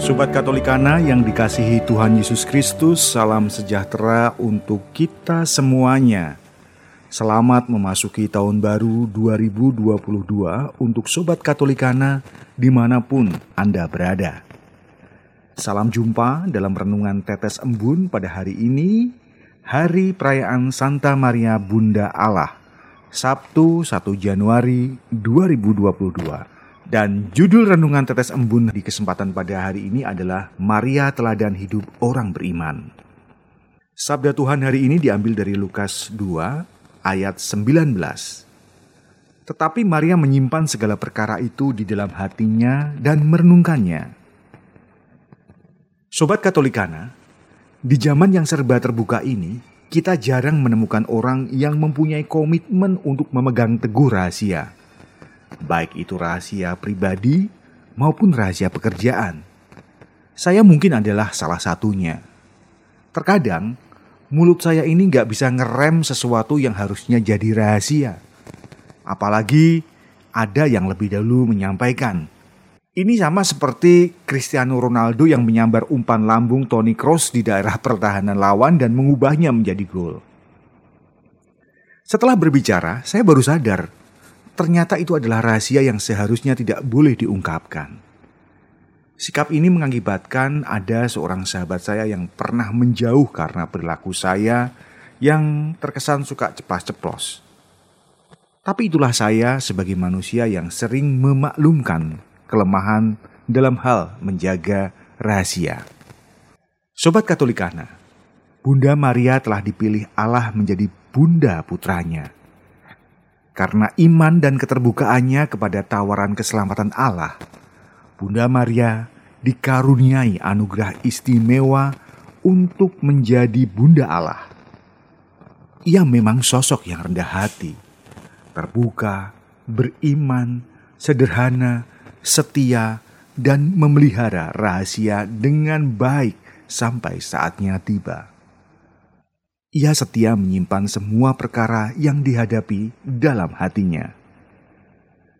Sobat Katolikana yang dikasihi Tuhan Yesus Kristus, salam sejahtera untuk kita semuanya. Selamat memasuki tahun baru 2022 untuk Sobat Katolikana dimanapun Anda berada. Salam jumpa dalam Renungan Tetes Embun pada hari ini, Hari Perayaan Santa Maria Bunda Allah, Sabtu 1 Januari 2022. Dan judul Renungan Tetes Embun di kesempatan pada hari ini adalah Maria Teladan Hidup Orang Beriman. Sabda Tuhan hari ini diambil dari Lukas 2 ayat 19. Tetapi Maria menyimpan segala perkara itu di dalam hatinya dan merenungkannya. Sobat Katolikana, di zaman yang serba terbuka ini, kita jarang menemukan orang yang mempunyai komitmen untuk memegang teguh rahasia. Baik itu rahasia pribadi maupun rahasia pekerjaan. Saya mungkin adalah salah satunya. Terkadang, mulut saya ini gak bisa ngerem sesuatu yang harusnya jadi rahasia. Apalagi ada yang lebih dahulu menyampaikan. Ini sama seperti Cristiano Ronaldo yang menyambar umpan lambung Toni Kroos di daerah pertahanan lawan dan mengubahnya menjadi gol. Setelah berbicara, saya baru sadar. Ternyata itu adalah rahasia yang seharusnya tidak boleh diungkapkan. Sikap ini mengakibatkan ada seorang sahabat saya yang pernah menjauh karena perilaku saya yang terkesan suka ceplas-ceplos. Tapi itulah saya sebagai manusia yang sering memaklumkan kelemahan dalam hal menjaga rahasia. Sobat Katolikana, Bunda Maria telah dipilih Allah menjadi Bunda Putranya. Karena iman dan keterbukaannya kepada tawaran keselamatan Allah, Bunda Maria dikaruniai anugerah istimewa untuk menjadi Bunda Allah. Ia memang sosok yang rendah hati, terbuka, beriman, sederhana, setia, dan memelihara rahasia dengan baik sampai saatnya tiba. Ia setia menyimpan semua perkara yang dihadapi dalam hatinya.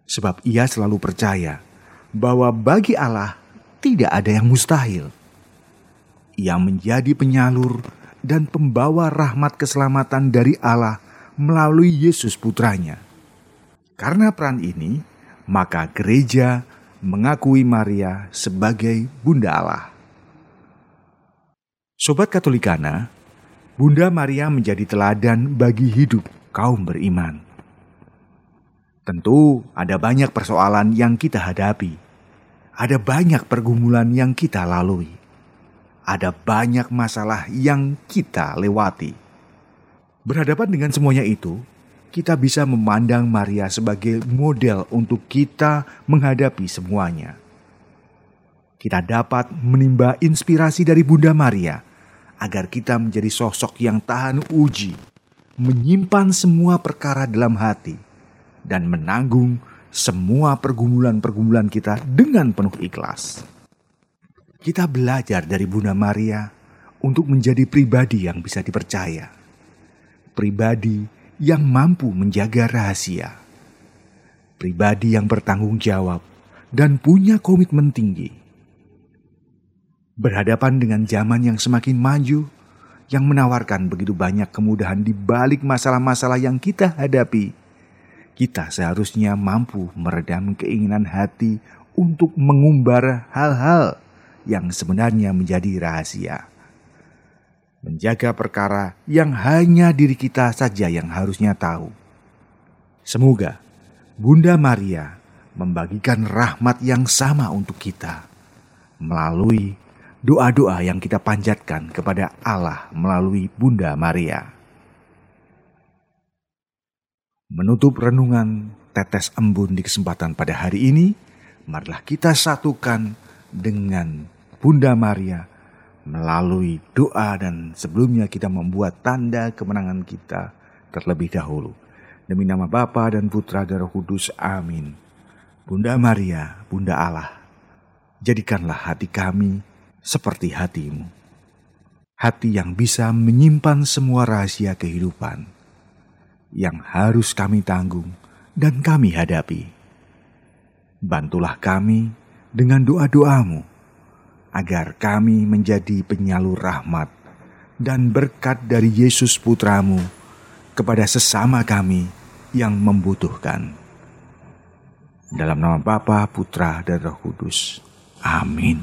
Sebab ia selalu percaya bahwa bagi Allah tidak ada yang mustahil. Ia menjadi penyalur dan pembawa rahmat keselamatan dari Allah melalui Yesus Putranya. Karena peran ini, maka Gereja mengakui Maria sebagai Bunda Allah. Sobat Katolikana, Bunda Maria menjadi teladan bagi hidup kaum beriman. Tentu ada banyak persoalan yang kita hadapi. Ada banyak pergumulan yang kita lalui. Ada banyak masalah yang kita lewati. Berhadapan dengan semuanya itu, kita bisa memandang Maria sebagai model untuk kita menghadapi semuanya. Kita dapat menimba inspirasi dari Bunda Maria agar kita menjadi sosok yang tahan uji, menyimpan semua perkara dalam hati, dan menanggung semua pergumulan-pergumulan kita dengan penuh ikhlas. Kita belajar dari Bunda Maria untuk menjadi pribadi yang bisa dipercaya, pribadi yang mampu menjaga rahasia, pribadi yang bertanggung jawab dan punya komitmen tinggi. Berhadapan dengan zaman yang semakin maju, yang menawarkan begitu banyak kemudahan di balik masalah-masalah yang kita hadapi, kita seharusnya mampu meredam keinginan hati untuk mengumbar hal-hal yang sebenarnya menjadi rahasia. Menjaga perkara yang hanya diri kita saja yang harusnya tahu. Semoga Bunda Maria membagikan rahmat yang sama untuk kita melalui doa-doa yang kita panjatkan kepada Allah melalui Bunda Maria. Menutup renungan Tetes Embun di kesempatan pada hari ini, marilah kita satukan dengan Bunda Maria, melalui doa dan sebelumnya kita membuat tanda kemenangan kita terlebih dahulu. Demi nama Bapa dan Putra dan Roh Kudus. Amin. Bunda Maria, Bunda Allah, jadikanlah hati kami seperti hatimu. Hati yang bisa menyimpan semua rahasia kehidupan yang harus kami tanggung dan kami hadapi. Bantulah kami dengan doa-doamu agar kami menjadi penyalur rahmat dan berkat dari Yesus Putramu kepada sesama kami yang membutuhkan. Dalam nama Bapa, Putra, dan Roh Kudus. Amin.